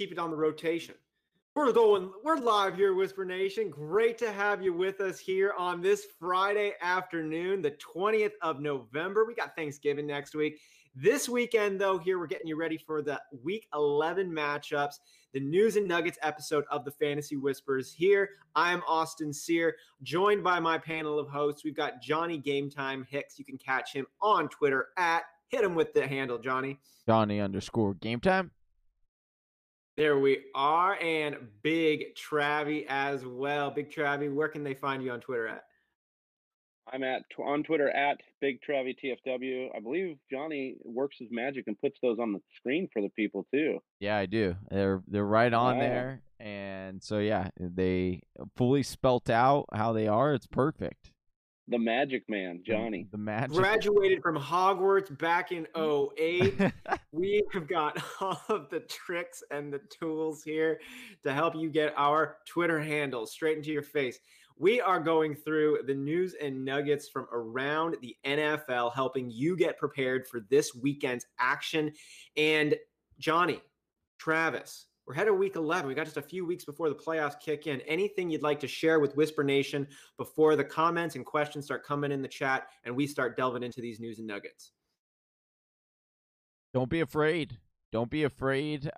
keep it on the rotation. We're live here, Whisper Nation. Great to have you with us here on this Friday afternoon, the 20th of November. We got Thanksgiving next week. This weekend, though, here we're getting you ready for the Week 11 matchups, the News and Nuggets episode of the Fantasy Whispers here. I'm Austin Sear, joined by my panel of hosts. We've got Johnny Game Time Hicks. You can catch him on Twitter at, hit him with the handle, Johnny. Johnny_GameTime. There we are, and Big Travy as well. Big Travy, where can they find you on Twitter at? I'm on Twitter at Big Travy TFW. I believe Johnny works his magic and puts those on the screen for the people too. Yeah, I do. They're right on there, and so yeah, they fully spelt out how they are. It's perfect. The Magic Man, Johnny. The Magic. Graduated from Hogwarts back in 2008. We have got all of the tricks and the tools here to help you get our Twitter handle straight into your face. We are going through the news and nuggets from around the NFL, helping you get prepared for this weekend's action. And Johnny, Travis, we're headed to Week 11. We got just a few weeks before the playoffs kick in. Anything you'd like to share with Whisper Nation before the comments and questions start coming in the chat and we start delving into these news and nuggets? Don't be afraid. Don't be afraid.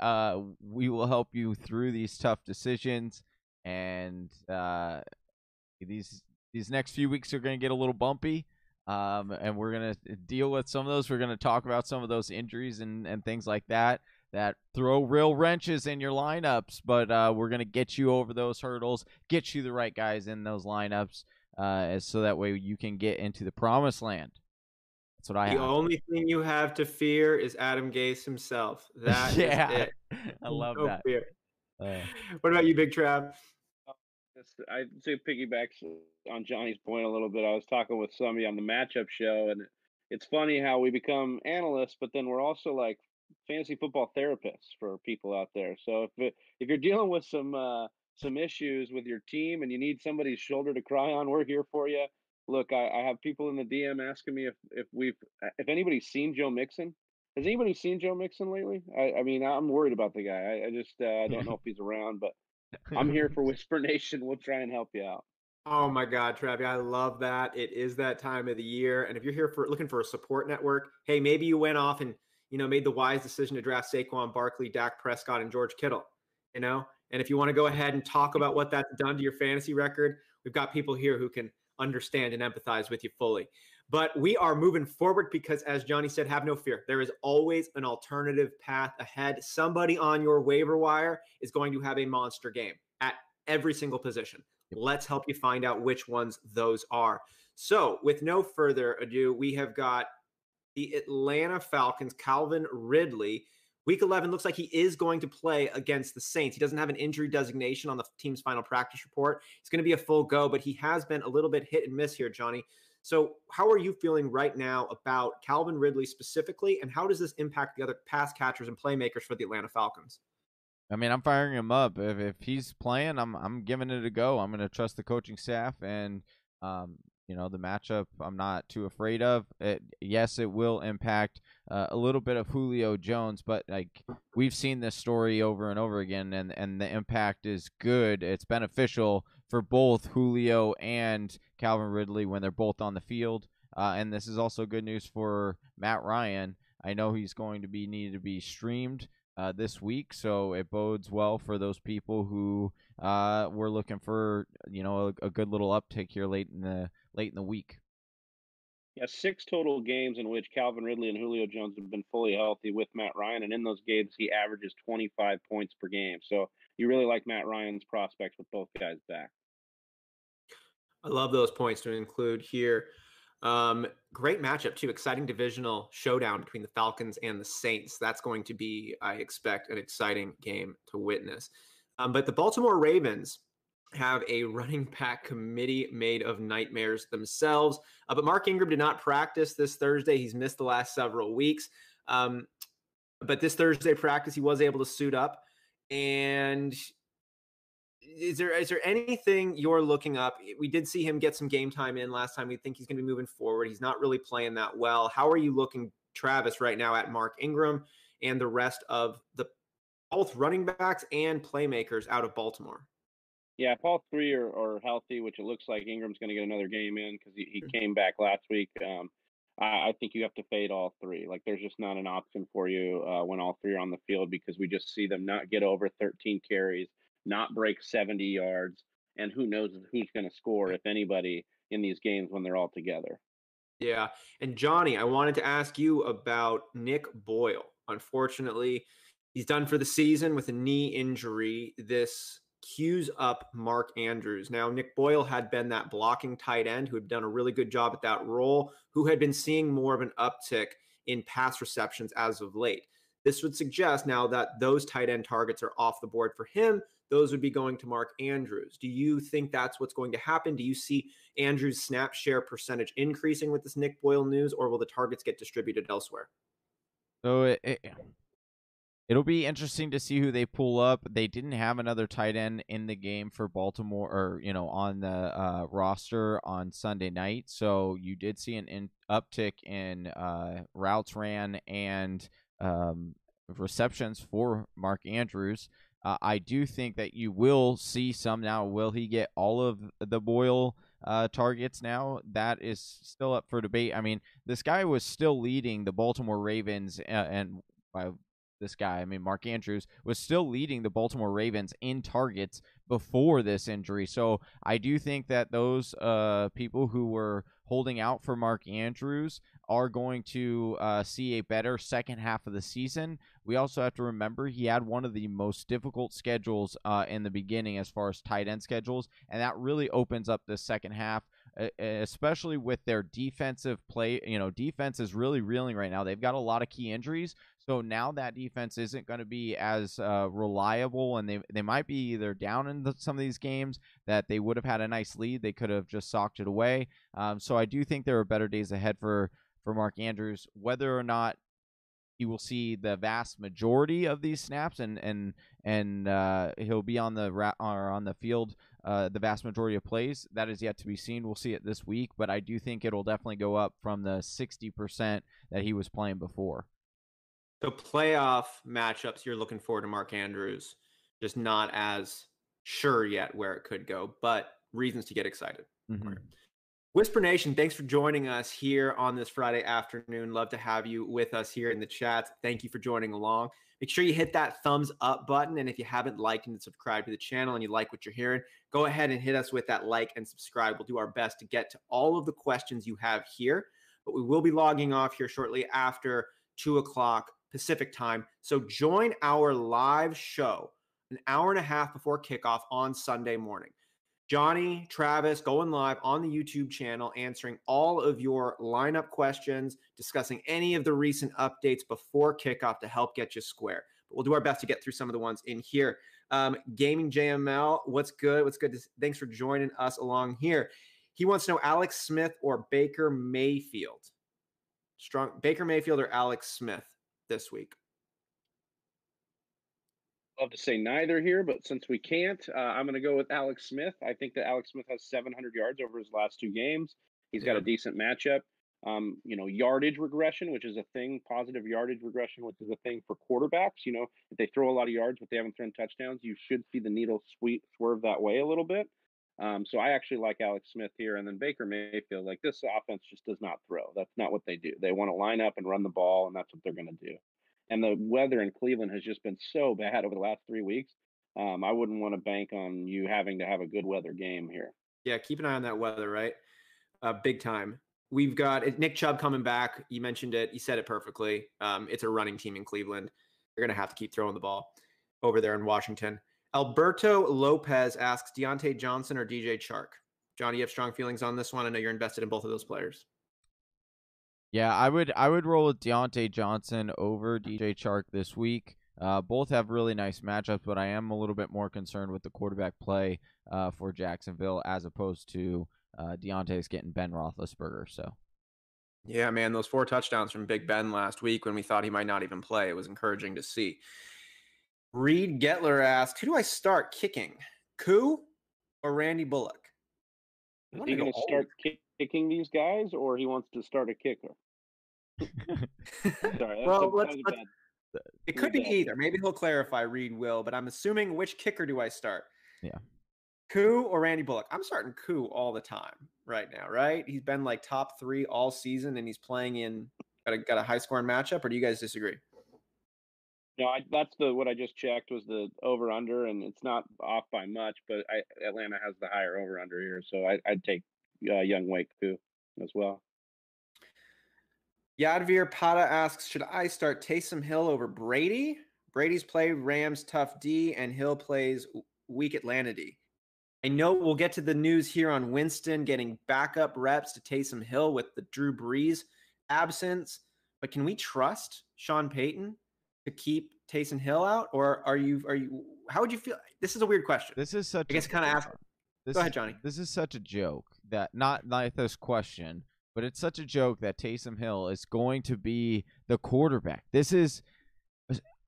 We will help you through these tough decisions. And these next few weeks are going to get a little bumpy. And we're going to deal with some of those. We're going to talk about some of those injuries and things like that that throw real wrenches in your lineups, but we're going to get you over those hurdles, get you the right guys in those lineups, so that way you can get into the promised land. That's what I have. The only thing you have to fear is Adam Gase himself. That is it. I love that. Fear. What about you, Big Trav? I do piggyback on Johnny's point a little bit. I was talking with somebody on the matchup show, and it's funny how we become analysts, but then we're also like fantasy football therapists for people out there. So if you're dealing with some issues with your team and you need somebody's shoulder to cry on, we're here for you. Look, I have people in the DM asking me if anybody's seen Joe Mixon. Has anybody seen Joe Mixon lately? I mean, I'm worried about the guy. I just don't know if he's around, but I'm here for Whisper Nation. We'll try and help you out. Oh my God, Travy, I love that. It is that time of the year, and if you're here for looking for a support network, hey, maybe you went off and made the wise decision to draft Saquon Barkley, Dak Prescott, and George Kittle, And if you want to go ahead and talk about what that's done to your fantasy record, we've got people here who can understand and empathize with you fully. But we are moving forward because, as Johnny said, have no fear. There is always an alternative path ahead. Somebody on your waiver wire is going to have a monster game at every single position. Let's help you find out which ones those are. So with no further ado, we have got the Atlanta Falcons, Calvin Ridley. Week 11 looks like he is going to play against the Saints. He doesn't have an injury designation on the team's final practice report. It's going to be a full go, but he has been a little bit hit and miss here, Johnny. So how are you feeling right now about Calvin Ridley specifically, and how does this impact the other pass catchers and playmakers for the Atlanta Falcons? I mean, I'm firing him up. If he's playing, I'm giving it a go. I'm going to trust the coaching staff, and the matchup I'm not too afraid of. It will impact a little bit of Julio Jones, but like we've seen this story over and over again, and the impact is good. It's beneficial for both Julio and Calvin Ridley when they're both on the field. And this is also good news for Matt Ryan. I know he's going to be needed to be streamed this week, so it bodes well for those people who were looking for a good little uptick here late in the week. Yeah, 6 total games in which Calvin Ridley and Julio Jones have been fully healthy with Matt Ryan, and in those games he averages 25 points per game. So you really like Matt Ryan's prospects with both guys back. I love those points to include here. Great matchup too. Exciting divisional showdown between the Falcons and the Saints. That's going to be, I expect, an exciting game to witness. But the Baltimore Ravens have a running back committee made of nightmares themselves. But Mark Ingram did not practice this Thursday. He's missed the last several weeks. But this Thursday practice, he was able to suit up. And is there anything you're looking up? We did see him get some game time in last time. We think he's going to be moving forward. He's not really playing that well. How are you looking, Travis, right now at Mark Ingram and the rest of the both running backs and playmakers out of Baltimore. Yeah, if all three are healthy, which it looks like Ingram's going to get another game in because he came back last week. I think you have to fade all three. Like, there's just not an option for you when all three are on the field, because we just see them not get over 13 carries, not break 70 yards, and who knows who's going to score, if anybody, in these games when they're all together. Yeah, and Johnny, I wanted to ask you about Nick Boyle. Unfortunately, he's done for the season with a knee injury. This cues up Mark Andrews. Now, Nick Boyle had been that blocking tight end who had done a really good job at that role, who had been seeing more of an uptick in pass receptions as of late. This would suggest now that those tight end targets are off the board for him. Those would be going to Mark Andrews. Do you think that's what's going to happen? Do you see Andrews' snap share percentage increasing with this Nick Boyle news, or will the targets get distributed elsewhere? So it'll be interesting to see who they pull up. They didn't have another tight end in the game for Baltimore, or on the roster on Sunday night. So you did see an uptick in routes ran and receptions for Mark Andrews. I do think that you will see some now. Will he get all of the Boyle targets now? That is still up for debate. I mean, this guy was still leading the Baltimore Ravens, and by this guy, I mean Mark Andrews, was still leading the Baltimore Ravens in targets before this injury. So I do think that those people who were holding out for Mark Andrews are going to see a better second half of the season. We also have to remember he had one of the most difficult schedules in the beginning as far as tight end schedules, and that really opens up the second half, especially with their defensive play. Defense is really reeling right now. They've got a lot of key injuries, so now that defense isn't going to be as reliable, and they might be either down in some of these games that they would have had a nice lead. They could have just socked it away. So I do think there are better days ahead for Mark Andrews. Whether or not he will see the vast majority of these snaps and he'll be on the field the vast majority of plays, that is yet to be seen. We'll see it this week, but I do think it'll definitely go up from the 60% that he was playing before. So playoff matchups, you're looking forward to Mark Andrews, just not as sure yet where it could go, but reasons to get excited. Mm-hmm. Right. Whisper Nation, thanks for joining us here on this Friday afternoon. Love to have you with us here in the chat. Thank you for joining along. Make sure you hit that thumbs up button. And if you haven't liked and subscribed to the channel and you like what you're hearing, go ahead and hit us with that like and subscribe. We'll do our best to get to all of the questions you have here, but we will be logging off here shortly after 2:00 Pacific time. So join our live show an hour and a half before kickoff on Sunday morning. Johnny, Travis, going live on the YouTube channel, answering all of your lineup questions, discussing any of the recent updates before kickoff to help get you square. But we'll do our best to get through some of the ones in here. Gaming JML, what's good? What's good? Thanks for joining us along here. He wants to know Alex Smith or Baker Mayfield. Strong Baker Mayfield or Alex Smith this week? Love to say neither here, but since we can't, I'm going to go with Alex Smith. I think that Alex Smith has 700 yards over his last two games. He's got a decent matchup. Yardage regression, which is a thing, positive yardage regression, which is a thing for quarterbacks. If they throw a lot of yards but they haven't thrown touchdowns, you should see the needle swerve that way a little bit. So I actually like Alex Smith here. And then Baker Mayfield, like, this offense just does not throw. That's not what they do. They want to line up and run the ball, and that's what they're going to do. And the weather in Cleveland has just been so bad over the last 3 weeks. I wouldn't want to bank on you having to have a good weather game here. Yeah, keep an eye on that weather, right? Big time. We've got Nick Chubb coming back. You mentioned it. You said it perfectly. It's a running team in Cleveland. They're going to have to keep throwing the ball over there in Washington. Alberto Lopez asks, Deontay Johnson or DJ Chark? Johnny, you have strong feelings on this one. I know you're invested in both of those players. Yeah, I would roll with Deontay Johnson over DJ Chark this week. Both have really nice matchups, but I am a little bit more concerned with the quarterback play for Jacksonville as opposed to Deontay's getting Ben Roethlisberger. So, yeah, man, those 4 touchdowns from Big Ben last week when we thought he might not even play, it was encouraging to see. Reed Gettler asks, who do I start kicking, Koo or Randy Bullock? Is he going to start kicking these guys, or he wants to start a kicker? Sorry, well, let's It could be either. Maybe he'll clarify, Reed will, but I'm assuming, which kicker do I start? Yeah. Koo or Randy Bullock? I'm starting Koo all the time right now, right? He's been like top three all season, and he's playing in got a high-scoring matchup, or do you guys disagree? No, that's what I just checked was the over-under, and it's not off by much, but Atlanta has the higher over-under here, so I'd take Young Wake Koo as well. Yadvir Pata asks, should I start Taysom Hill over Brady? Brady's played Rams tough D, and Hill plays weak Atlanta D. I know we'll get to the news here on Winston getting backup reps to Taysom Hill with the Drew Brees absence, but can we trust Sean Payton to keep Taysom Hill out, or are you? How would you feel? This is a weird question. This is such. I guess kind of ask. Go ahead, Johnny. This is such a joke that not this question, but it's such a joke that Taysom Hill is going to be the quarterback. This is.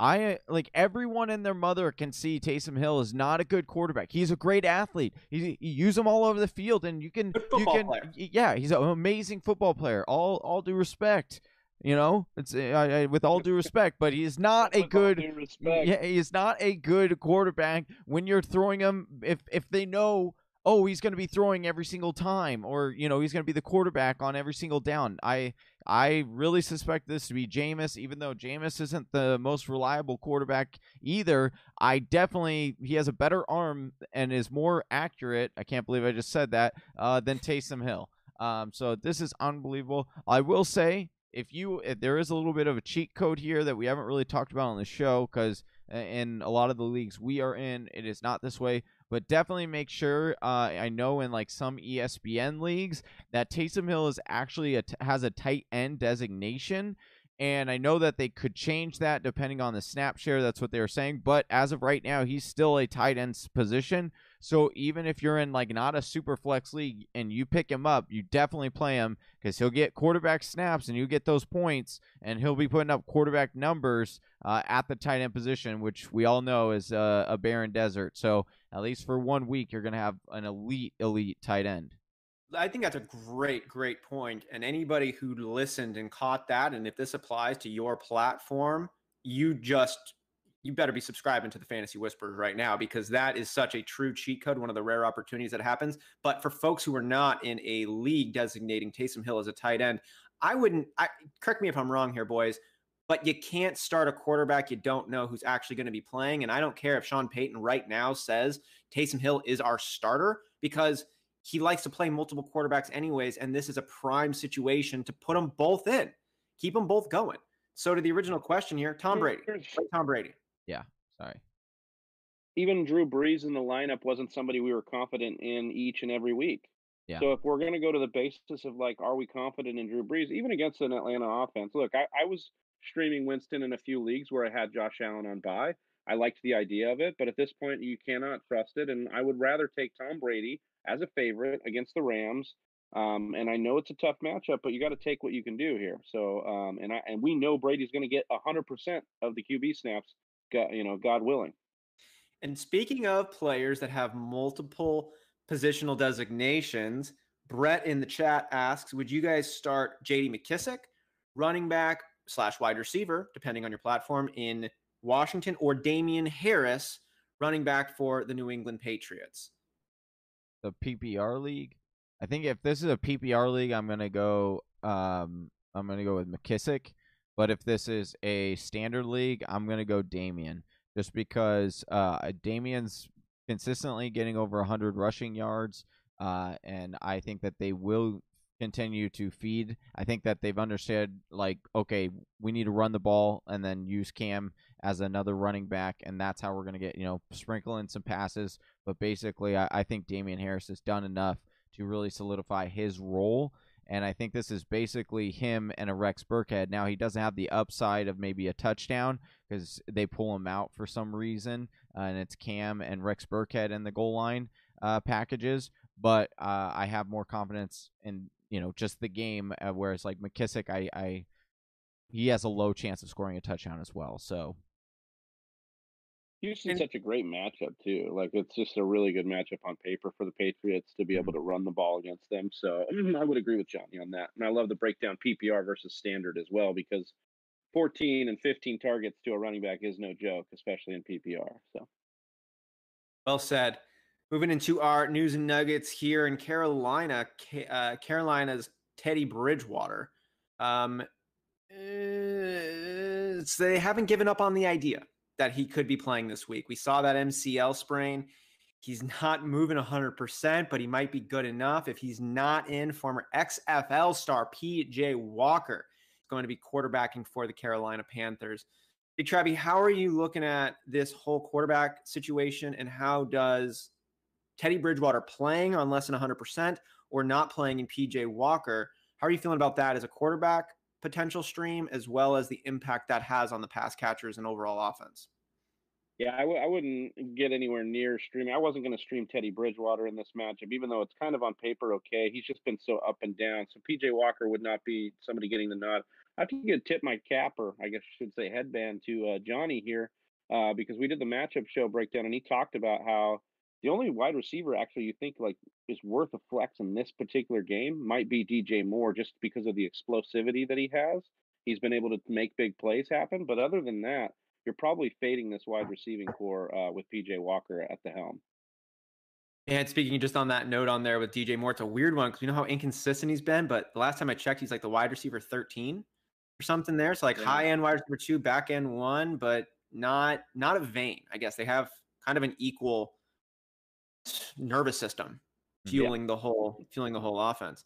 I like everyone and their mother can see Taysom Hill is not a good quarterback. He's a great athlete. You use him all over the field, and you can. Yeah, he's an amazing football player. All due respect, you know. It's with all due respect, but he is not a good quarterback when you're throwing him. If they know, oh, he's going to be throwing every single time, or you know, he's going to be the quarterback on every single down. I really suspect this to be Jameis, even though Jameis isn't the most reliable quarterback either. He has a better arm and is more accurate. I can't believe I just said that than Taysom Hill. So this is unbelievable. I will say, if there is a little bit of a cheat code here that we haven't really talked about on the show, because in a lot of the leagues we are in, it is not this way. But definitely make sure, I know in like some ESPN leagues, that Taysom Hill is actually has a tight end designation. And I know that they could change that depending on the snap share. That's what they were saying. But as of right now, he's still a tight end position. So even if you're in like not a super flex league and you pick him up, you definitely play him because he'll get quarterback snaps and you get those points. And he'll be putting up quarterback numbers at the tight end position, which we all know is a barren desert. So at least for 1 week, you're going to have an elite tight end. I think that's a great point. And anybody who listened and caught that, and if this applies to your platform, you better be subscribing to the Fantasy Whisperers right now, because that is such a true cheat code, one of the rare opportunities that happens. But for folks who are not in a league designating Taysom Hill as a tight end, correct me if I'm wrong here, boys, but you can't start a quarterback you don't know who's actually going to be playing. And I don't care if Sean Payton right now says Taysom Hill is our starter, because he likes to play multiple quarterbacks anyways, and this is a prime situation to put them both in. Keep them both going. So to the original question here, Tom Brady. Yeah, sorry. Even Drew Brees in the lineup wasn't somebody we were confident in each and every week. Yeah. So if we're going to go to the basis of, like, are we confident in Drew Brees, even against an Atlanta offense? Look, I was streaming Winston in a few leagues where I had Josh Allen on bye. I liked the idea of it, but at this point, you cannot trust it, and I would rather take Tom Brady as a favorite against the Rams. And I know it's a tough matchup, but you got to take what you can do here. So, and we know Brady's going to get 100% of the QB snaps, God willing. And speaking of players that have multiple positional designations, Brett in the chat asks, would you guys start J.D. McKissic, running back / wide receiver, depending on your platform, in Washington, or Damian Harris, running back for the New England Patriots? The PPR league, I think if this is a PPR league, I'm gonna go with McKissic. But if this is a standard league, I'm gonna go Damian, just because Damian's consistently getting over 100 rushing yards, and I think that they will continue to feed. I think that they've understood, like, okay, we need to run the ball and then use Cam as another running back, and that's how we're gonna get, sprinkle in some passes. But basically, I think Damian Harris has done enough to really solidify his role. And I think this is basically him and a Rex Burkhead. Now, he doesn't have the upside of maybe a touchdown because they pull him out for some reason, and it's Cam and Rex Burkhead in the goal line packages. But I have more confidence in, just the game, whereas like McKissic, he has a low chance of scoring a touchdown as well. So Houston's such a great matchup too. Like, it's just a really good matchup on paper for the Patriots to be able to run the ball against them. So I would agree with Johnny on that. And I love the breakdown PPR versus standard as well, because 14 and 15 targets to a running back is no joke, especially in PPR. So, well said. Moving into our news and nuggets here in Carolina, Carolina's Teddy Bridgewater. They haven't given up on the idea that he could be playing this week. We saw that MCL sprain. He's not moving 100%, but he might be good enough. If he's not in, former XFL star P.J. Walker is going to be quarterbacking for the Carolina Panthers. Big Travy, how are you looking at this whole quarterback situation, and how does Teddy Bridgewater playing on less than 100% or not playing in P.J. Walker, how are you feeling about that as a quarterback potential stream, as well as the impact that has on the pass catchers and overall offense? Yeah, I wouldn't get anywhere near streaming. I wasn't going to stream Teddy Bridgewater in this matchup, even though it's kind of on paper okay. He's just been so up and down. So P.J. Walker would not be somebody getting the nod. I have to tip my cap, or I guess I should say headband, to Johnny here because we did the matchup show breakdown, and he talked about how the only wide receiver actually you think like is worth a flex in this particular game might be DJ Moore, just because of the explosivity that he has. He's been able to make big plays happen. But other than that, you're probably fading this wide receiving core with P.J. Walker at the helm. And speaking just on that note on there with DJ Moore, it's a weird one because you know how inconsistent he's been. But the last time I checked, he's like the wide receiver 13 or something there. So like high end wide receiver 2, back end 1, but not a vein. I guess they have kind of an equal nervous system fueling the whole offense.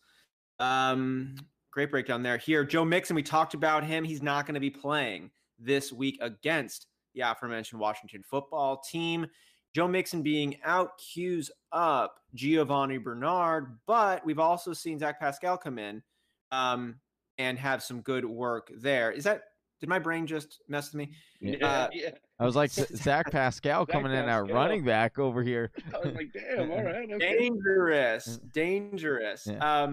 Great breakdown there. Here, Joe Mixon, we talked about him. He's not going to be playing this week against the aforementioned Washington football team. Joe Mixon being out cues up Giovanni Bernard, but we've also seen Zach Pascal come in and have some good work there. Is that did my brain just mess with me? Yeah. I was like, Zach Pascal coming in at running back over here. I was like, damn, all right. Okay. Dangerous. Yeah.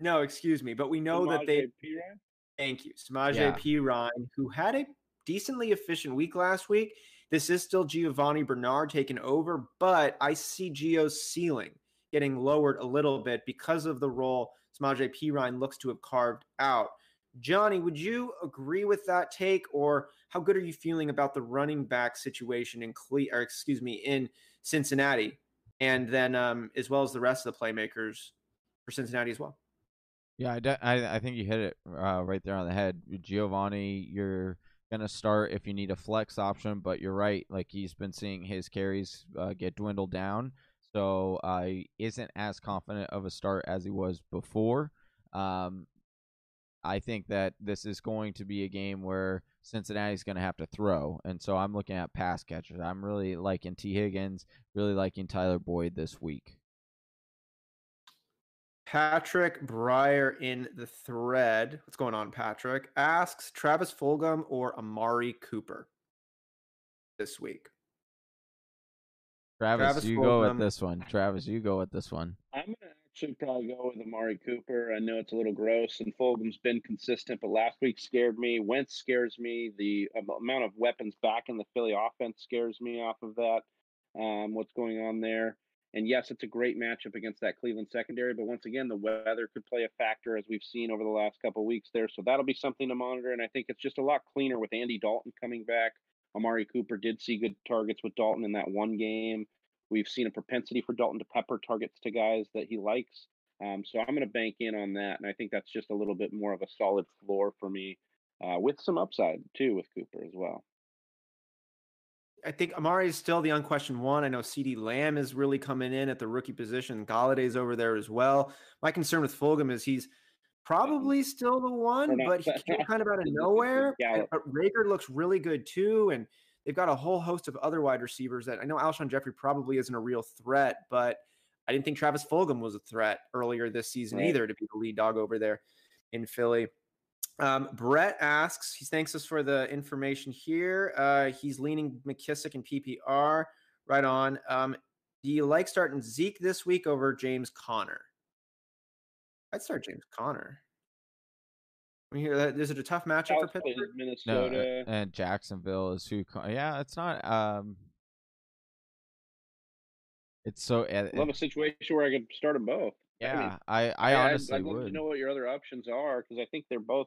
No, excuse me. But we know Samaje that they Perine? Thank you. Samaje Perine, who had a decently efficient week last week. This is still Giovanni Bernard taking over, but I see Gio's ceiling getting lowered a little bit because of the role Samaje Perine looks to have carved out. Johnny, would you agree with that take, or how good are you feeling about the running back situation in Cincinnati, and then as well as the rest of the playmakers for Cincinnati as well? Yeah, I think you hit it right there on the head. Giovanni, you're going to start if you need a flex option, but you're right. Like he's been seeing his carries get dwindled down, so he isn't as confident of a start as he was before. I think that this is going to be a game where Cincinnati's going to have to throw. And so I'm looking at pass catchers. I'm really liking T. Higgins, really liking Tyler Boyd this week. Patrick Breyer in the thread. What's going on, Patrick? Asks Travis Fulgham or Amari Cooper this week. Travis you Fulgham. Go with this one. Travis, you go with this one. I'm going to should probably go with Amari Cooper. I know it's a little gross, and Fulgham's been consistent, but last week scared me. Wentz scares me. The amount of weapons back in the Philly offense scares me off of that, what's going on there. And yes, it's a great matchup against that Cleveland secondary, but once again, the weather could play a factor, as we've seen over the last couple of weeks there. So that'll be something to monitor, and I think it's just a lot cleaner with Andy Dalton coming back. Amari Cooper did see good targets with Dalton in that one game. We've seen a propensity for Dalton to pepper targets to guys that he likes. So I'm going to bank in on that. And I think that's just a little bit more of a solid floor for me with some upside, too, with Cooper as well. I think Amari is still the unquestioned one. I know CeeDee Lamb is really coming in at the rookie position. Galladay's over there as well. My concern with Fulgham is he's probably still the one, but he came kind of out of nowhere. But Rager looks really good, too. And they've got a whole host of other wide receivers that I know Alshon Jeffrey probably isn't a real threat, but I didn't think Travis Fulgham was a threat earlier this season either to be the lead dog over there in Philly. Brett asks, he thanks us for the information here. He's leaning McKissic and PPR right on. Do you like starting Zeke this week over James Conner? I'd start James Conner. We hear that there's a tough matchup for Pittsburgh, Minnesota, and Jacksonville is who. Yeah, it's not. It's so. Love a situation where I could start them both. Yeah, I honestly would. I'd love to know what your other options are because I think they're both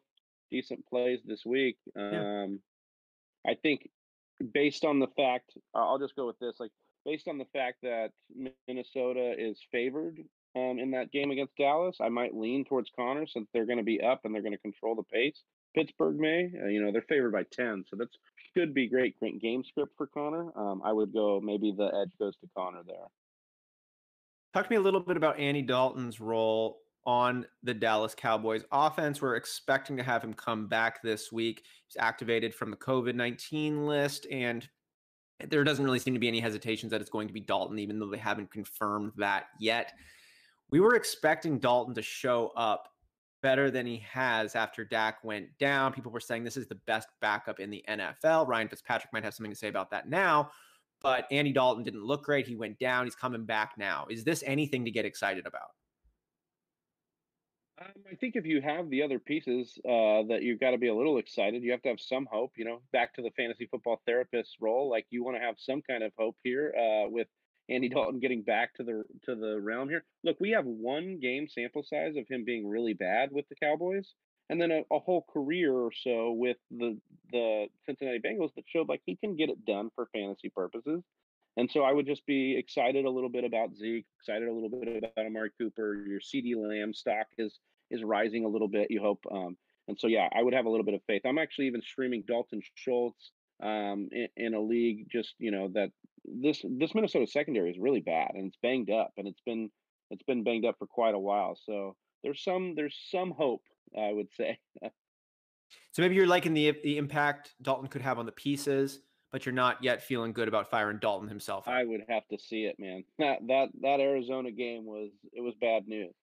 decent plays this week. I think based on the fact, I'll just go with this, like based on the fact that Minnesota is favored in that game against Dallas, I might lean towards Conner since they're going to be up and they're going to control the pace. Pittsburgh may, they're favored by 10, so that could be great game script for Conner. I would go maybe the edge goes to Conner there. Talk to me a little bit about Andy Dalton's role on the Dallas Cowboys offense. We're expecting to have him come back this week. He's activated from the COVID-19 list, and there doesn't really seem to be any hesitations that it's going to be Dalton, even though they haven't confirmed that yet. We were expecting Dalton to show up better than he has after Dak went down. People were saying this is the best backup in the NFL. Ryan Fitzpatrick might have something to say about that now, but Andy Dalton didn't look great. He went down. He's coming back now. Is this anything to get excited about? I think if you have the other pieces that you've got to be a little excited, you have to have some hope, back to the fantasy football therapist role. Like you want to have some kind of hope here with Andy Dalton getting back to the realm here. Look, we have one game sample size of him being really bad with the Cowboys, and then a whole career or so with the Cincinnati Bengals that showed like he can get it done for fantasy purposes. And so I would just be excited a little bit about Zeke, excited a little bit about Amari Cooper. Your CeeDee Lamb stock is rising a little bit, you hope. And so, yeah, I would have a little bit of faith. I'm actually even streaming Dalton Schultz in a league just, that this Minnesota secondary is really bad and it's banged up and it's been banged up for quite a while. So there's some hope, I would say. So maybe you're liking the impact Dalton could have on the pieces, but you're not yet feeling good about firing Dalton himself. I would have to see it, man. That Arizona game was bad news.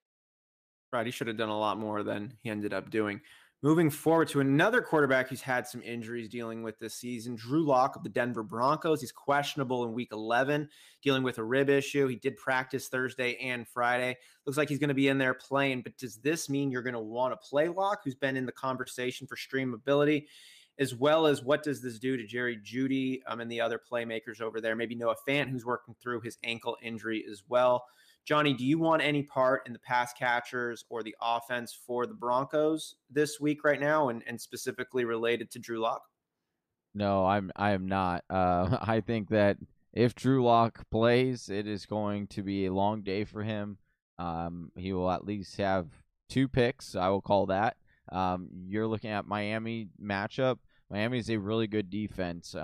Right, he should have done a lot more than he ended up doing. Moving forward to another quarterback who's had some injuries dealing with this season, Drew Lock of the Denver Broncos. He's questionable in week 11, dealing with a rib issue. He did practice Thursday and Friday. Looks like he's going to be in there playing, but does this mean you're going to want to play Lock, who's been in the conversation for streamability? As well as what does this do to Jerry Jeudy and the other playmakers over there? Maybe Noah Fant, who's working through his ankle injury as well. Johnny, do you want any part in the pass catchers or the offense for the Broncos this week right now and specifically related to Drew Lock? No, I am not. I think that if Drew Lock plays, it is going to be a long day for him. He will at least have 2 picks, I will call that. You're looking at Miami matchup. Miami is a really good defense.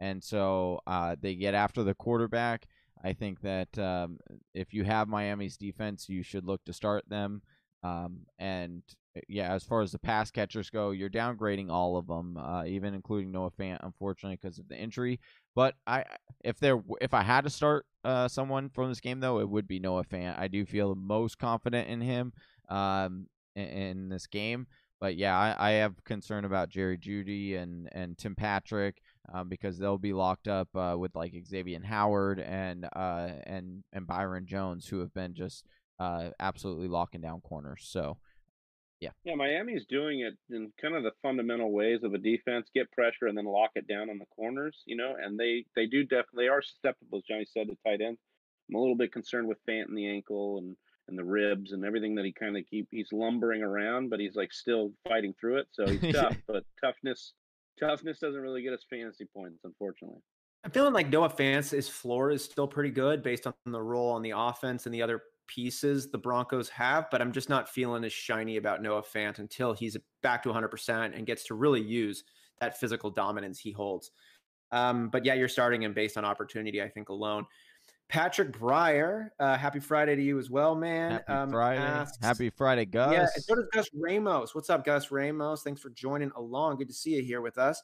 And so they get after the quarterback. I think that if you have Miami's defense, you should look to start them. And, yeah, as far as the pass catchers go, you're downgrading all of them, even including Noah Fant, unfortunately, because of the injury. But if I had to start someone from this game, though, it would be Noah Fant. I do feel the most confident in him in this game. But, yeah, I have concern about Jerry Jeudy and Tim Patrick because they'll be locked up with like Xavier Howard and Byron Jones, who have been just absolutely locking down corners. So, yeah. Yeah, Miami's doing it in kind of the fundamental ways of a defense, get pressure and then lock it down on the corners, and they do definitely are susceptible, as Johnny said, to tight ends. I'm a little bit concerned with Fant and the ankle and the ribs and everything that he kind of he's lumbering around, but he's like still fighting through it. So he's tough, but toughness doesn't really get us fantasy points, unfortunately. I'm feeling like Noah Fant's floor is still pretty good based on the role on the offense and the other pieces the Broncos have, but I'm just not feeling as shiny about Noah Fant until he's back to 100% and gets to really use that physical dominance he holds. But yeah, you're starting him based on opportunity, I think, alone. Patrick Breyer, happy Friday to you as well, man. Friday. Happy Friday, Gus. Yeah, and so does Gus Ramos. What's up, Gus Ramos? Thanks for joining along. Good to see you here with us.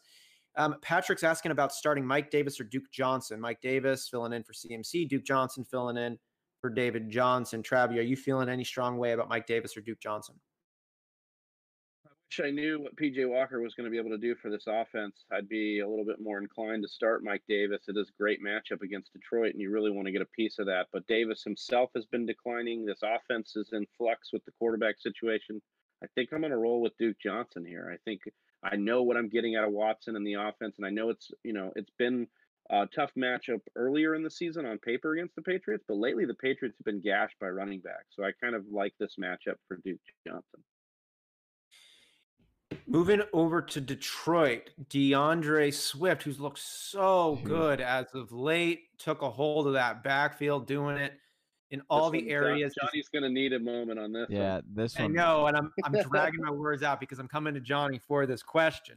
Patrick's asking about starting Mike Davis or Duke Johnson. Mike Davis filling in for CMC. Duke Johnson filling in for David Johnson. Travy, are you feeling any strong way about Mike Davis or Duke Johnson? I knew what P.J. Walker was going to be able to do for this offense, I'd be a little bit more inclined to start Mike Davis. It is a great matchup against Detroit, and you really want to get a piece of that. But Davis himself has been declining. This offense is in flux with the quarterback situation. I think I'm going to roll with Duke Johnson here. I think I know what I'm getting out of Watson in the offense, and I know it's been a tough matchup earlier in the season on paper against the Patriots, but lately the Patriots have been gashed by running backs. So I kind of like this matchup for Duke Johnson. Moving over to Detroit, DeAndre Swift, who's looked so good as of late, took a hold of that backfield, doing it in all the areas. Johnny's going to need a moment on this. Yeah, this one. I know, and I'm dragging my words out because I'm coming to Johnny for this question.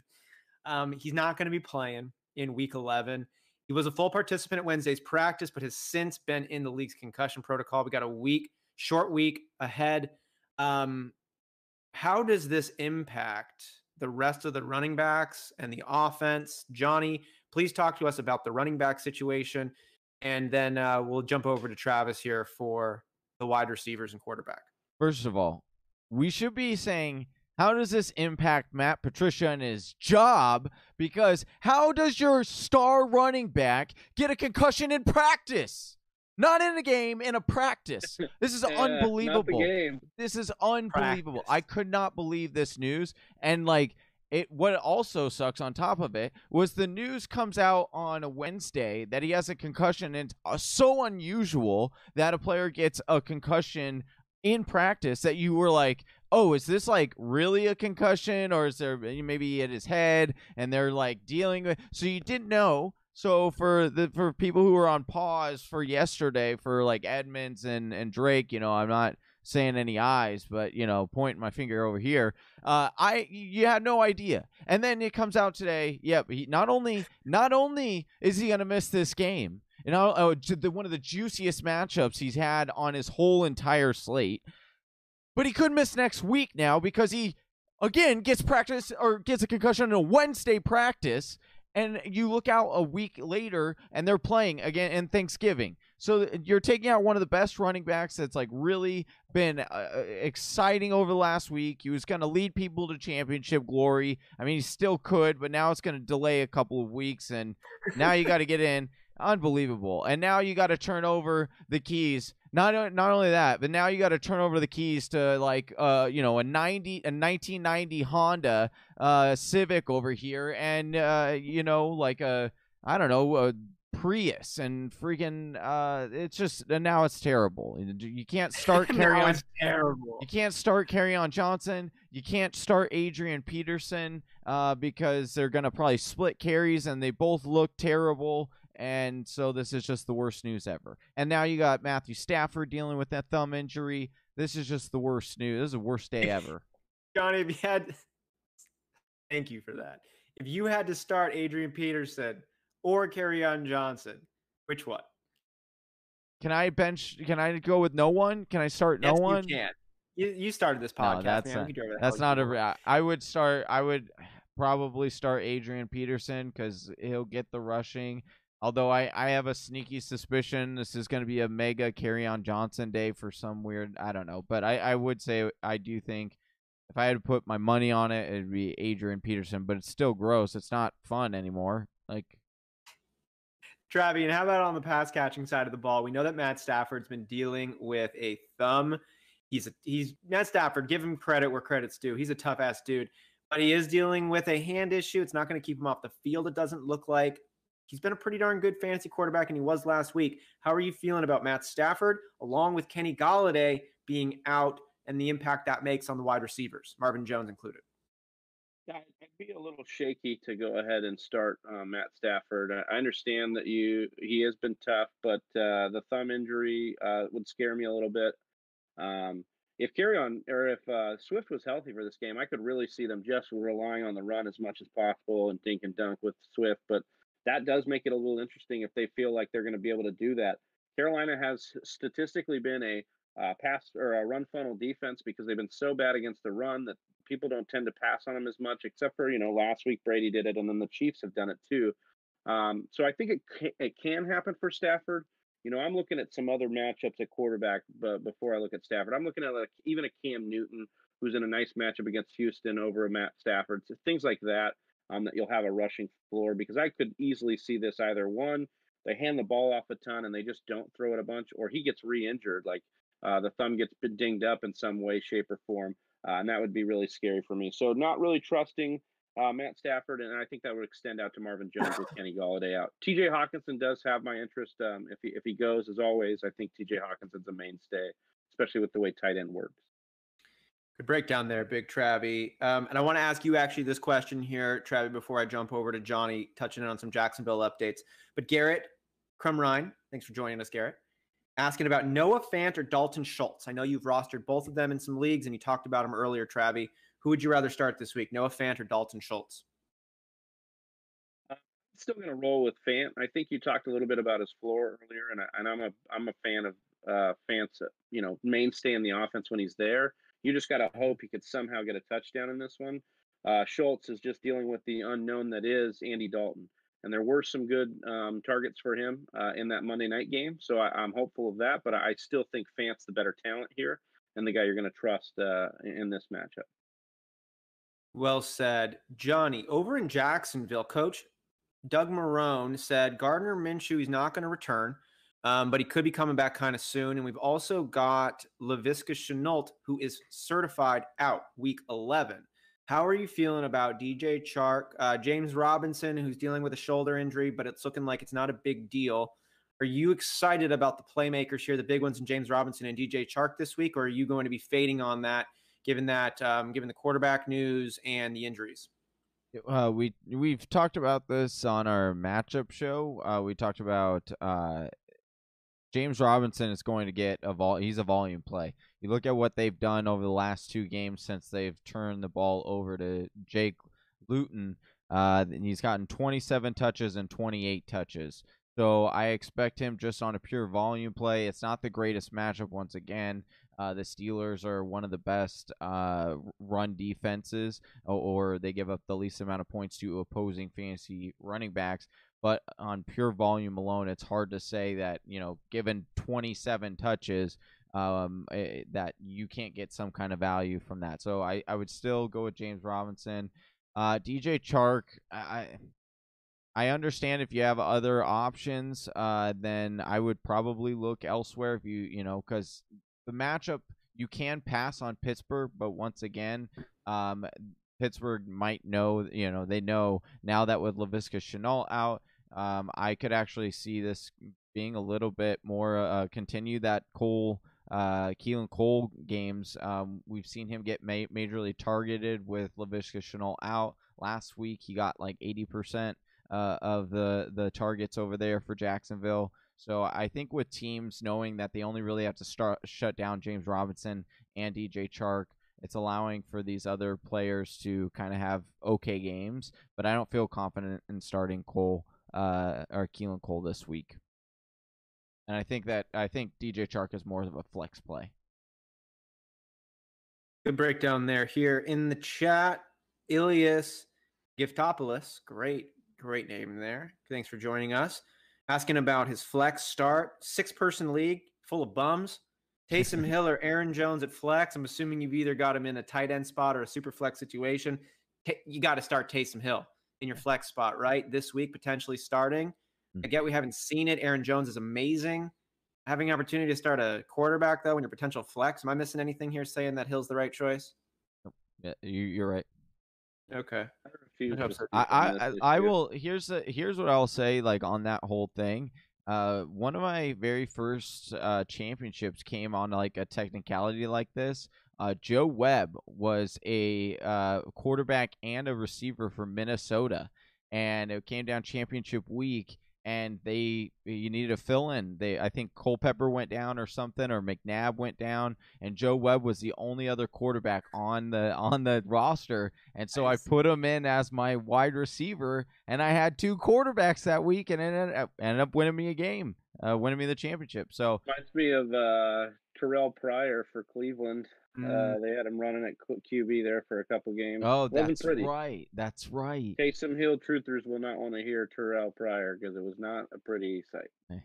He's not going to be playing in Week 11. He was a full participant at Wednesday's practice, but has since been in the league's concussion protocol. We got a week, short week ahead. How does this impact the rest of the running backs and the offense? Johnny, please talk to us about the running back situation, and then we'll jump over to Travis here for the wide receivers and quarterback. First of all, we should be saying, how does this impact Matt Patricia and his job? Because how does your star running back get a concussion in practice? Not in a game, in a practice. This is unbelievable. This is unbelievable. Practice. I could not believe this news. And like it, what also sucks on top of it was the news comes out on a Wednesday that he has a concussion, and it's so unusual that a player gets a concussion in practice that you were like, oh, is this like really a concussion, or is there maybe he hit his head and they're like dealing with? So you didn't know. So for people who were on pause for yesterday for like Edmonds and Drake, you know, I'm not saying any eyes, but you know, pointing my finger over here. You had no idea. And then it comes out today. Yep. Yeah, not only is he going to miss this game, and one of the juiciest matchups he's had on his whole entire slate, but he could miss next week now because he again gets a concussion in a Wednesday practice. And you look out a week later, and they're playing again in Thanksgiving. So you're taking out one of the best running backs that's like really been exciting over the last week. He was going to lead people to championship glory. I mean, he still could, but now it's going to delay a couple of weeks, and now you got to get in. Unbelievable. And now you got to turn over the keys. Not only that, but now you got to turn over the keys to like a 1990 Honda Civic over here, and like a a Prius and freaking it's just, and now it's terrible. You can't start You can't start Kerryon Johnson. You can't start Adrian Peterson because they're gonna probably split carries, and they both look terrible. And so this is just the worst news ever. And now you got Matthew Stafford dealing with that thumb injury. This is just the worst news. This is the worst day ever. Johnny, thank you for that. If you had to start Adrian Peterson or Kerryon Johnson, which one? Can I go with no one? Can I start no one? You can. You started this podcast. No, I would probably start Adrian Peterson because he'll get the rushing. Although I have a sneaky suspicion this is going to be a mega Kerryon Johnson day for some weird, I don't know. But I would say I do think if I had to put my money on it, it'd be Adrian Peterson. But it's still gross. It's not fun anymore. Like, Travy, and how about on the pass catching side of the ball? We know that Matt Stafford's been dealing with a thumb. He's Matt Stafford. Give him credit where credit's due. He's a tough ass dude, but he is dealing with a hand issue. It's not going to keep him off the field. It doesn't look like. He's been a pretty darn good fantasy quarterback, and he was last week. How are you feeling about Matt Stafford, along with Kenny Golladay being out, and the impact that makes on the wide receivers, Marvin Jones included? Yeah, I'd be a little shaky to go ahead and start Matt Stafford. I understand that he has been tough, but the thumb injury would scare me a little bit. If Swift was healthy for this game, I could really see them just relying on the run as much as possible and dink and dunk with Swift, but that does make it a little interesting if they feel like they're going to be able to do that. Carolina has statistically been a pass or a run funnel defense because they've been so bad against the run that people don't tend to pass on them as much, except for, last week Brady did it, and then the Chiefs have done it too. So I think it can happen for Stafford. I'm looking at some other matchups at quarterback, but before I look at Stafford, I'm looking at like even a Cam Newton who's in a nice matchup against Houston over a Matt Stafford, so things like that. That you'll have a rushing floor, because I could easily see this either one, they hand the ball off a ton and they just don't throw it a bunch, or he gets re-injured, like the thumb gets dinged up in some way, shape, or form, and that would be really scary for me. So not really trusting Matt Stafford, and I think that would extend out to Marvin Jones with Kenny Golladay out. TJ Hawkinson does have my interest. If he goes, as always, I think TJ Hawkinson's a mainstay, especially with the way tight end works. Good breakdown there, Big Travy. And I want to ask you actually this question here, Travy, before I jump over to Johnny, touching in on some Jacksonville updates. But Garrett Crumrine, thanks for joining us, Garrett, asking about Noah Fant or Dalton Schultz. I know you've rostered both of them in some leagues, and you talked about them earlier, Travy. Who would you rather start this week, Noah Fant or Dalton Schultz? I'm still going to roll with Fant. I think you talked a little bit about his floor earlier, and I'm a fan of Fant's, mainstay in the offense when he's there. You just got to hope he could somehow get a touchdown in this one. Schultz is just dealing with the unknown that is Andy Dalton. And there were some good targets for him in that Monday night game. So I'm hopeful of that. But I still think Fant's the better talent here and the guy you're going to trust in this matchup. Well said. Johnny, over in Jacksonville, Coach Doug Marrone said Gardner Minshew, he's not going to return. But he could be coming back kind of soon. And we've also got Laviska Shenault, who is certified out week 11. How are you feeling about DJ Chark? James Robinson, who's dealing with a shoulder injury, but it's looking like it's not a big deal. Are you excited about the playmakers here, the big ones in James Robinson and DJ Chark this week? Or are you going to be fading on that, given the quarterback news and the injuries? We've talked about this on our matchup show. We talked about... James Robinson is going to get he's a volume play. You look at what they've done over the last two games since they've turned the ball over to Jake Luton, and he's gotten 27 touches and 28 touches. So I expect him just on a pure volume play. It's not the greatest matchup once again. The Steelers are one of the best run defenses, or they give up the least amount of points to opposing fantasy running backs. But on pure volume alone, it's hard to say that, given 27 touches, that you can't get some kind of value from that. So I would still go with James Robinson. DJ Chark, I understand if you have other options, then I would probably look elsewhere if you because the matchup, you can pass on Pittsburgh, but once again, Pittsburgh might know, they know now that with Laviska Shenault out, I could actually see this being a little bit more continue that Keelan Cole games. We've seen him get majorly targeted with Laviska Shenault out. Last week, he got like 80% of the targets over there for Jacksonville. So I think with teams knowing that they only really have to shut down James Robinson and DJ Chark, it's allowing for these other players to kind of have okay games, but I don't feel confident in starting Cole or Keelan Cole this week. And I think DJ Chark is more of a flex play. Good breakdown there. Here in the chat, Ilias Giftopoulos, great name there. Thanks for joining us. Asking about his flex start, 6-person league full of bums. Taysom Hill or Aaron Jones at flex. I'm assuming you've either got him in a tight end spot or a super flex situation. You got to start Taysom Hill in your flex spot, right? This week, potentially starting. I get we haven't seen it. Aaron Jones is amazing. Having an opportunity to start a quarterback, though, in your potential flex. Am I missing anything here saying that Hill's the right choice? Yeah, you're right. Okay. I will. Here's what I'll say like on that whole thing. One of my very first championships came on like a technicality like this. Joe Webb was a quarterback and a receiver for Minnesota, and it came down championship week, and you needed a fill in. I think Culpepper went down or something, or McNabb went down, and Joe Webb was the only other quarterback on the roster, and so I put him in as my wide receiver, and I had two quarterbacks that week, and ended up winning me a game, winning me the championship. So reminds me of Terrell Pryor for Cleveland. They had him running at QB there for a couple games. Oh, that's right. That's right. Taysom Hill truthers will not want to hear Terrell Pryor because it was not a pretty sight.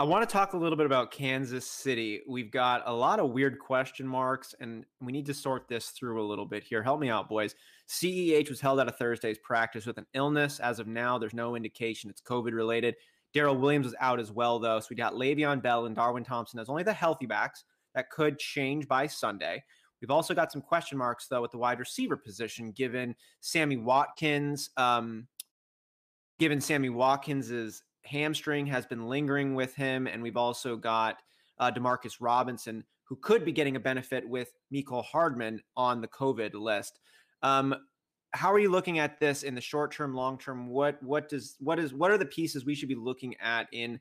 I want to talk a little bit about Kansas City. We've got a lot of weird question marks, and we need to sort this through a little bit here. Help me out, boys. CEH was held out of Thursday's practice with an illness. As of now, there's no indication it's COVID-related. Darrell Williams was out as well, though. So we got Le'Veon Bell and Darwin Thompson as only the healthy backs. That could change by Sunday. We've also got some question marks, though, at the wide receiver position, given Sammy Watkins. Given Sammy Watkins's hamstring has been lingering with him, and we've also got Demarcus Robinson, who could be getting a benefit with Mecole Hardman on the COVID list. How are you looking at this in the short term, long term? What are the pieces we should be looking at in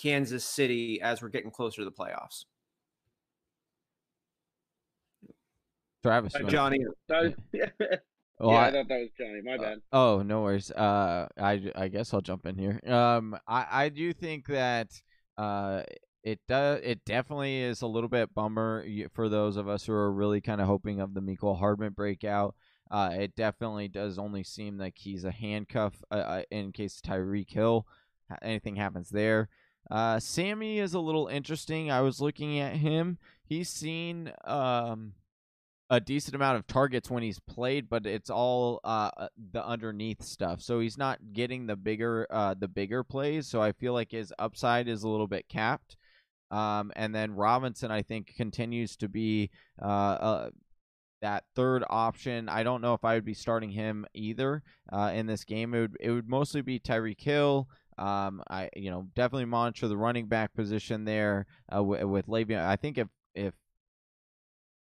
Kansas City as we're getting closer to the playoffs? Travis, Johnny. I thought that was Johnny. My bad. Oh, no worries. I guess I'll jump in here. I do think that it definitely is a little bit bummer for those of us who are really kind of hoping of the Mecole Hardman breakout. It definitely does only seem like he's a handcuff in case Tyreek Hill anything happens there. Sammy is a little interesting. I was looking at him. He's seen a decent amount of targets when he's played, but it's all the underneath stuff. So he's not getting the bigger plays. So I feel like his upside is a little bit capped. And then Robinson, I think, continues to be that third option. I don't know if I would be starting him either in this game. It would mostly be Tyreek Hill. I definitely monitor the running back position there with Le'Veon. I think if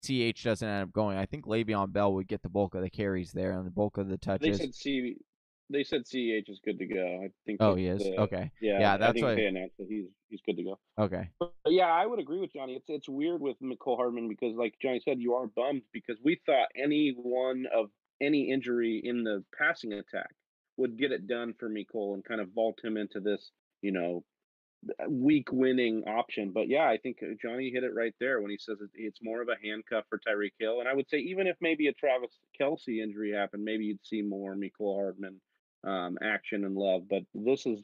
CH doesn't end up going, I think Le'Veon Bell would get the bulk of the carries there and the bulk of the touches. They said CH is good to go. I think. Oh, he is. Okay. Yeah, that's why they announced that he's good to go. Okay. But yeah, I would agree with Johnny. It's weird with Mecole Hardman because, like Johnny said, you are bummed because we thought any one of any injury in the passing attack would get it done for Mecole and kind of vault him into this, weak winning option. But yeah, I think Johnny hit it right there when he says it's more of a handcuff for Tyreek Hill. And I would say even if maybe a Travis Kelce injury happened, maybe you'd see more Mecole Hardman action and love. But this is,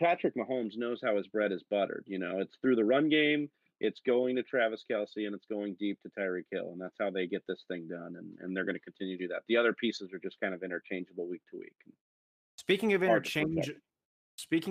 Patrick Mahomes knows how his bread is buttered. It's through the run game, it's going to Travis Kelce, and it's going deep to Tyreek Hill. And that's how they get this thing done. And they're going to continue to do that. The other pieces are just kind of interchangeable week to week. Speaking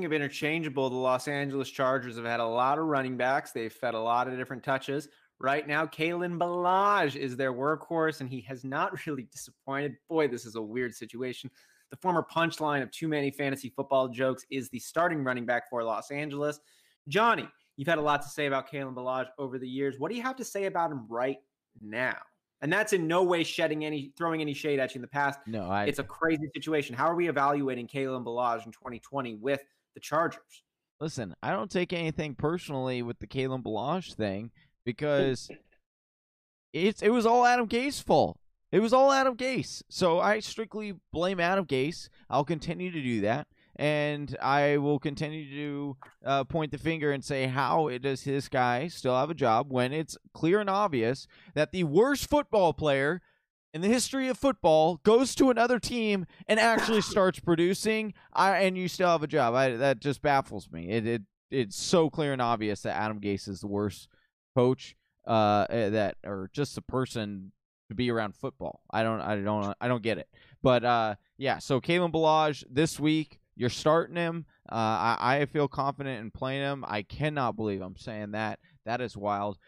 of interchangeable, the Los Angeles Chargers have had a lot of running backs. They've fed a lot of different touches. Right now, Kalen Ballage is their workhorse, and he has not really disappointed. Boy, this is a weird situation. The former punchline of too many fantasy football jokes is the starting running back for Los Angeles. Johnny, you've had a lot to say about Kalen Ballage over the years. What do you have to say about him right now? And that's in no way throwing any shade at you in the past. No, it's a crazy situation. How are we evaluating Kalen Ballage in 2020 with the Chargers? Listen, I don't take anything personally with the Kalen Ballage thing because it was all Adam Gase's fault. It was all Adam Gase. So I strictly blame Adam Gase. I'll continue to do that. And I will continue to point the finger and say, how does this guy still have a job when it's clear and obvious that the worst football player in the history of football goes to another team and actually starts producing, and you still have a job? That just baffles me. It's so clear and obvious that Adam Gase is the worst coach or just the person to be around football. I don't get it. But yeah, so Kalen Ballage this week. You're starting him. I feel confident in playing him. I cannot believe I'm saying that. That is wild.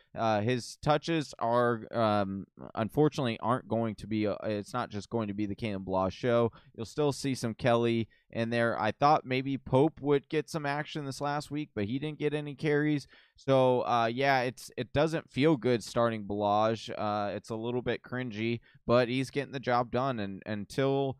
His touches are, unfortunately, aren't going to be. It's not just going to be the Kalen Ballage show. You'll still see some Kelly in there. I thought maybe Pope would get some action this last week, but he didn't get any carries. So yeah, it doesn't feel good starting Ballage. It's a little bit cringy, but he's getting the job done. And until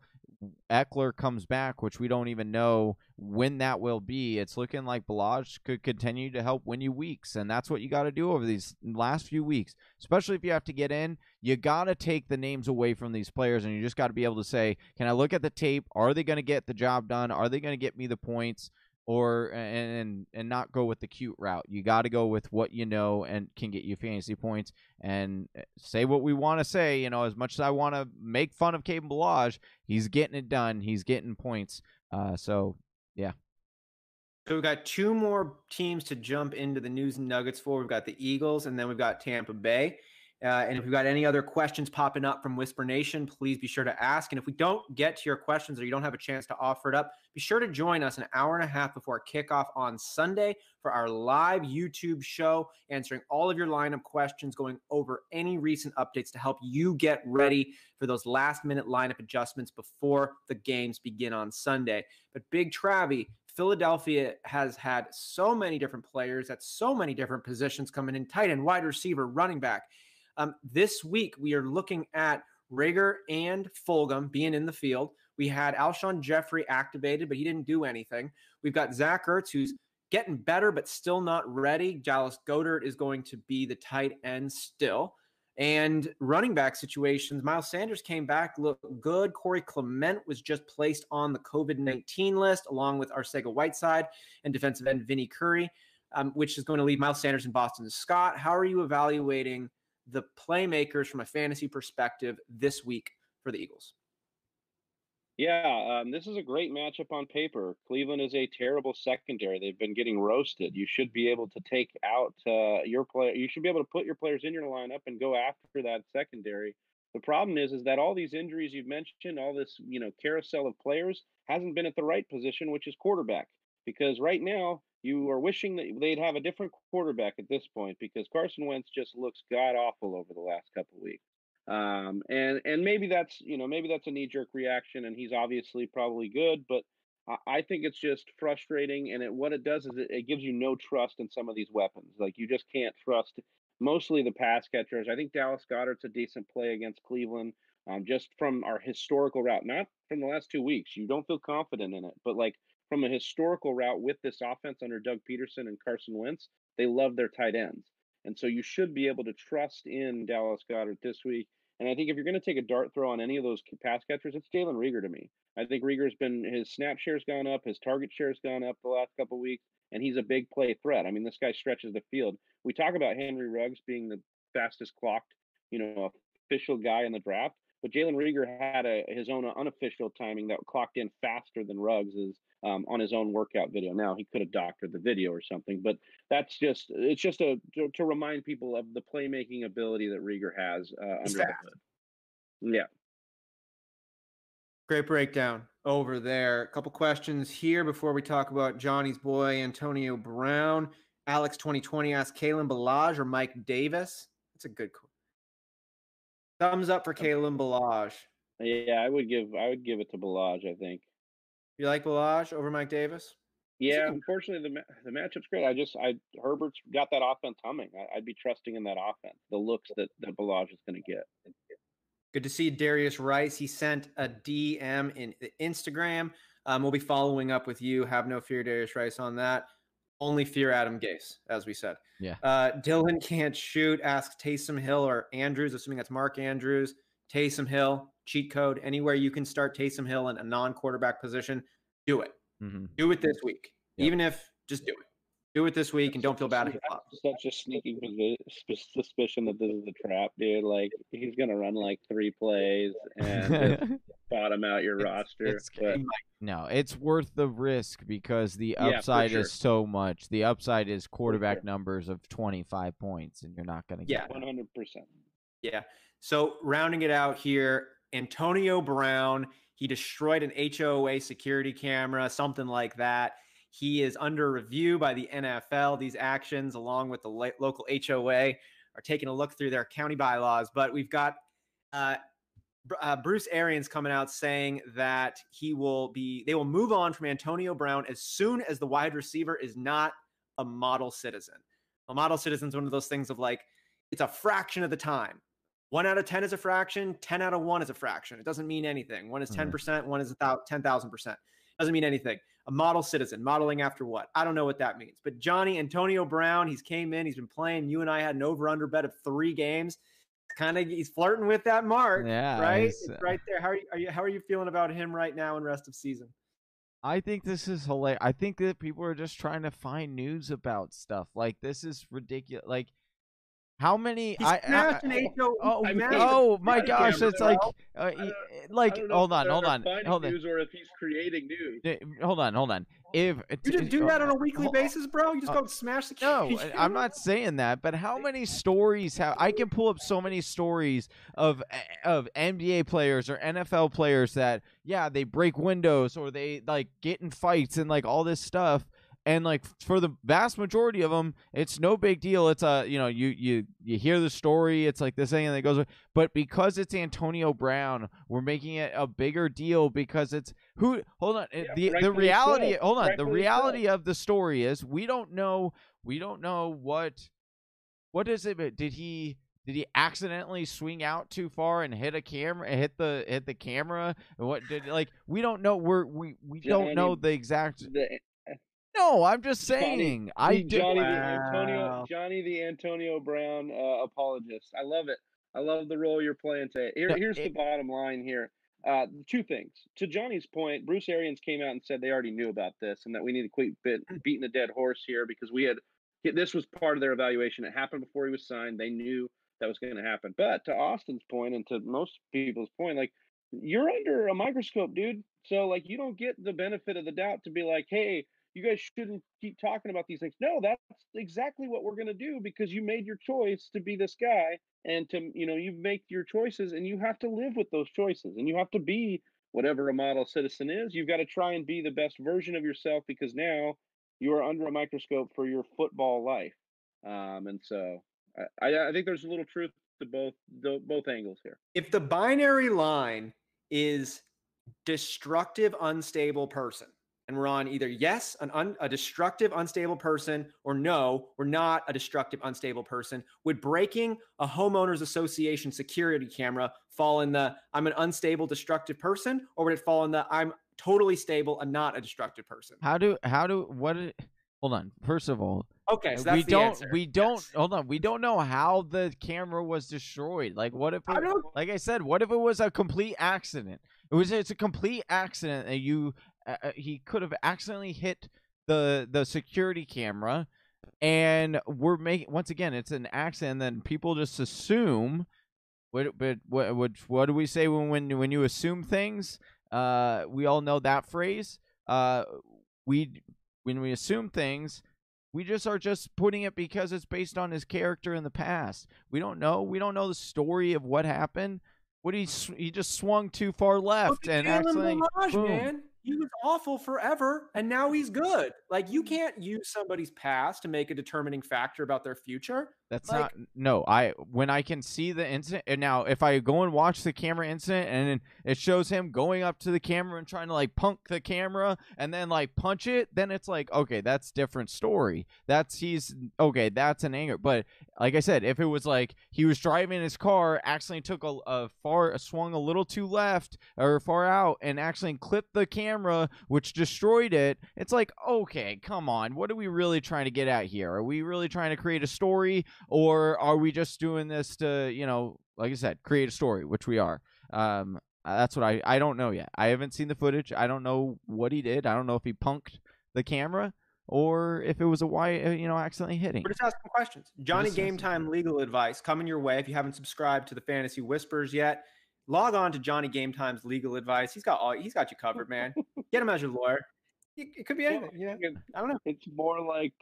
Eckler comes back, which we don't even know when that will be, it's looking like Ballage could continue to help win you weeks, and that's what you got to do over these last few weeks, especially if you have to get in. You got to take the names away from these players, and you just got to be able to say, can I look at the tape? Are they going to get the job done? Are they going to get me the points? Or and not go with the cute route. You got to go with what you know and can get you fantasy points. And say what we want to say. As much as I want to make fun of Kalen Ballage, he's getting it done. He's getting points. So yeah. So we've got two more teams to jump into the news and nuggets for. We've got the Eagles, and then we've got Tampa Bay. And if we've got any other questions popping up from Whisper Nation, please be sure to ask. And if we don't get to your questions or you don't have a chance to offer it up, be sure to join us an hour and a half before kickoff on Sunday for our live YouTube show, answering all of your lineup questions, going over any recent updates to help you get ready for those last-minute lineup adjustments before the games begin on Sunday. But Big Travy, Philadelphia has had so many different players at so many different positions coming in, tight end, wide receiver, running back. This week, we are looking at Rager and Fulgham being in the field. We had Alshon Jeffrey activated, but he didn't do anything. We've got Zach Ertz, who's getting better, but still not ready. Dallas Goedert is going to be the tight end still. And running back situations, Miles Sanders came back, looked good. Corey Clement was just placed on the COVID-19 list, along with Arcega Whiteside and defensive end Vinnie Curry, which is going to leave Miles Sanders and Boston Scott. How are you evaluating the playmakers from a fantasy perspective this week for the Eagles? Yeah, this is a great matchup on paper. Cleveland is a terrible secondary. They've been getting roasted. You should be able to take out your player. You should be able to put your players in your lineup and go after that secondary. The problem is that all these injuries you've mentioned, all this, you know, carousel of players hasn't been at the right position, which is quarterback. Because right now you are wishing that they'd have a different quarterback at this point, because Carson Wentz just looks god awful over the last couple of weeks. And maybe that's, you know, maybe that's a knee-jerk reaction, and he's obviously probably good, but I think it's just frustrating. And what it does is it gives you no trust in some of these weapons. Like, you just can't trust mostly the pass catchers. I think Dallas Goedert's a decent play against Cleveland, just from our historical route, not from the last 2 weeks. You don't feel confident in it, but like from a historical route with this offense under Doug Peterson and Carson Wentz, they love their tight ends. And so you should be able to trust in Dallas Goedert this week. And I think if you're going to take a dart throw on any of those pass catchers, it's Jalen Reagor to me. I think Reagor's been, his snap share's gone up, his target share's gone up the last couple of weeks, and he's a big play threat. I mean, this guy stretches the field. We talk about Henry Ruggs being the fastest clocked, you know, official guy in the draft, but Jalen Reagor had his own unofficial timing that clocked in faster than Ruggs is on his own workout video. Now, he could have doctored the video or something, but that's just, it's just to remind people of the playmaking ability that Reagor has under the hood. Yeah. Great breakdown over there. A couple questions here before we talk about Johnny's boy, Antonio Brown. Alex 2020 asked, Kalen Ballage or Mike Davis? That's a good question. Thumbs up for Kalen Ballage. Yeah, I would give it to Ballage, I think. You like Ballage over Mike Davis? Yeah, unfortunately the matchup's great. Herbert's got that offense humming. I'd be trusting in that offense, the looks that Ballage is going to get. Good to see Darius Rice. He sent a DM in Instagram. We'll be following up with you. Have no fear, Darius Rice, on that. Only fear Adam Gase, as we said. Yeah. Dylan Can't Shoot asks Taysom Hill or Andrews, assuming that's Mark Andrews. Taysom Hill, cheat code, anywhere you can start Taysom Hill in a non-quarterback position, do it. Mm-hmm. Do it this week. Yep. Even if, just do it. Do it this week and don't feel bad. Such a sneaking suspicion that this is a trap, dude. Like, he's going to run like three plays and bottom out your roster. It's worth the risk because the upside is so much. The upside is quarterback numbers of 25 points, and you're not going to get 100%. Yeah. So rounding it out here, Antonio Brown, he destroyed an HOA security camera, something like that. He is under review by the NFL. These actions, along with the local HOA, are taking a look through their county bylaws. But we've got Bruce Arians coming out saying that they will move on from Antonio Brown as soon as the wide receiver is not a model citizen. A model citizen is one of those things of like, it's a fraction of the time. 1 out of 10 is a fraction. 10 out of 1 is a fraction. It doesn't mean anything. 1 is 10%. 1 is 10,000%. Doesn't mean anything. A model citizen, modeling after what? I don't know what that means. But Johnny, Antonio Brown, he's came in, he's been playing. You and I had an over-under bet of 3 games. Kind of, he's flirting with that mark, right? It's right there. How are you feeling about him right now and rest of season? I think this is hilarious. I think that people are just trying to find news about stuff. Like, this is ridiculous. Like, how many? My gosh! It's like, hold on. News or if he's creating news. Hold on. If you just do that on a weekly basis, bro, you just go smash the camera. No, I'm not saying that. But how many stories have I can pull up? So many stories of NBA players or NFL players that they break windows or they like get in fights and like all this stuff. And like for the vast majority of them, it's no big deal. It's a, you know, you hear the story. It's like this thing and it goes. But because it's Antonio Brown, we're making it a bigger deal because it's who. Hold on. Yeah, the reality. So. Hold on. Rightfully the reality so. Of the story is we don't know. We don't know what is it. But did he accidentally swing out too far and hit a camera? Hit the camera. And what did like we don't know. We don't know the exact. No, I'm just saying. Johnny the Antonio Brown apologist. I love it. I love the role you're playing today. Here's the bottom line here. Two things. To Johnny's point, Bruce Arians came out and said they already knew about this and that we need to quit beating a dead horse here because this was part of their evaluation. It happened before he was signed. They knew that was going to happen. But to Austin's point and to most people's point, like you're under a microscope, dude. So like you don't get the benefit of the doubt to be like, hey, you guys shouldn't keep talking about these things. No, that's exactly what we're going to do because you made your choice to be this guy and to, you know, you make your choices and you have to live with those choices and you have to be whatever a model citizen is. You've got to try and be the best version of yourself because now you are under a microscope for your football life. And so I think there's a little truth to both angles here. If the binary line is destructive, unstable person, and we're on either yes, a destructive, unstable person, or no, we're not a destructive, unstable person. Would breaking a homeowners association security camera fall in the I'm an unstable, destructive person, or would it fall in the I'm totally stable and not a destructive person? Hold on. First of all, okay, so that's we don't know how the camera was destroyed. Like what if it, like I said, what if it was a complete accident? It's a complete accident that you. He could have accidentally hit the security camera, and we're making once again it's an accident. And then people just assume. What do we say when you assume things? We all know that phrase. When we assume things, we just are just putting it because it's based on his character in the past. We don't know. We don't know the story of what happened. What he just swung too far left and accidentally boom. Man. He was awful forever, and now he's good. Like, you can't use somebody's past to make a determining factor about their future. That's like, when I can see the incident, and now if I go and watch the camera incident, and it shows him going up to the camera and trying to, like, punk the camera and then, like, punch it, then it's like, okay, that's different story. That's an anger. But, like I said, if it was, like, he was driving his car, accidentally took swung a little too left or far out and accidentally clipped the camera, which destroyed it, it's like, okay, come on. What are we really trying to get at here? Are we really trying to create a story? Or are we just doing this to, you know, like I said, create a story, which we are. That's what I don't know yet. I haven't seen the footage. I don't know what he did. I don't know if he punked the camera or if it was accidentally hitting. We're just asking questions. Johnny Game Time legal advice coming your way. If you haven't subscribed to the Fantasy Whispers yet, log on to Johnny Game Time's legal advice. He's got you covered, man. Get him as your lawyer. It could be anything. Yeah. I don't know. It's more like.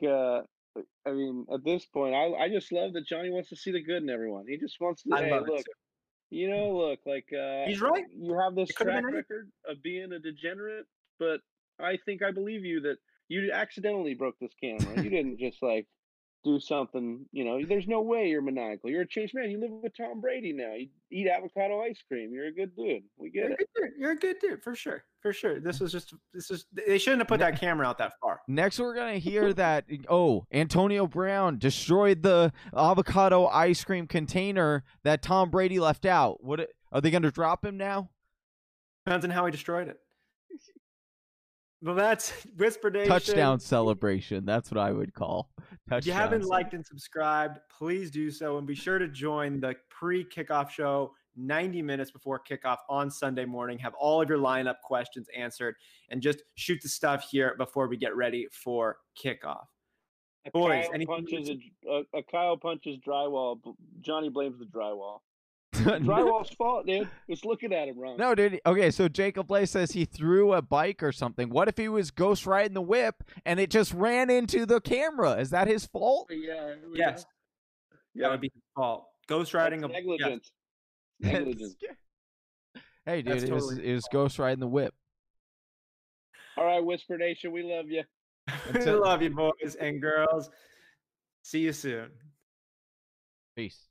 I mean, at this point, I just love that Johnny wants to see the good in everyone. He just wants to say, look, you know, he's right. You have this track record of being a degenerate, but I think I believe you that you accidentally broke this camera. You didn't just like do something, you know, there's no way you're maniacal. You're a changed man. You live with Tom Brady now. You eat avocado ice cream. You're a good dude. We get it. You're a good dude for sure. For sure. This is they shouldn't have put that camera out that far. Next we're going to hear that Antonio Brown destroyed the avocado ice cream container that Tom Brady left out. Are they going to drop him now? Depends on how he destroyed it. Well, that's Whisper Nation. Touchdown celebration. That's what I would call. If you haven't liked and subscribed, please do so. And be sure to join the pre-kickoff show 90 minutes before kickoff on Sunday morning. Have all of your lineup questions answered and just shoot the stuff here before we get ready for kickoff. Boys, Kyle punches drywall. Johnny blames the drywall. Drywall's fault, dude. It's looking at him wrong. No, dude. Okay, so Jacob Blay says he threw a bike or something. What if he was ghost riding the whip and it just ran into the camera? Is that his fault? Yeah. Yes. Yeah. That would be his fault. Ghost riding a negligence. Yes. Negligence. Hey, dude, it was ghost riding the whip. All right, Whisper Nation, we love you. We love you, boys and girls. See you soon. Peace.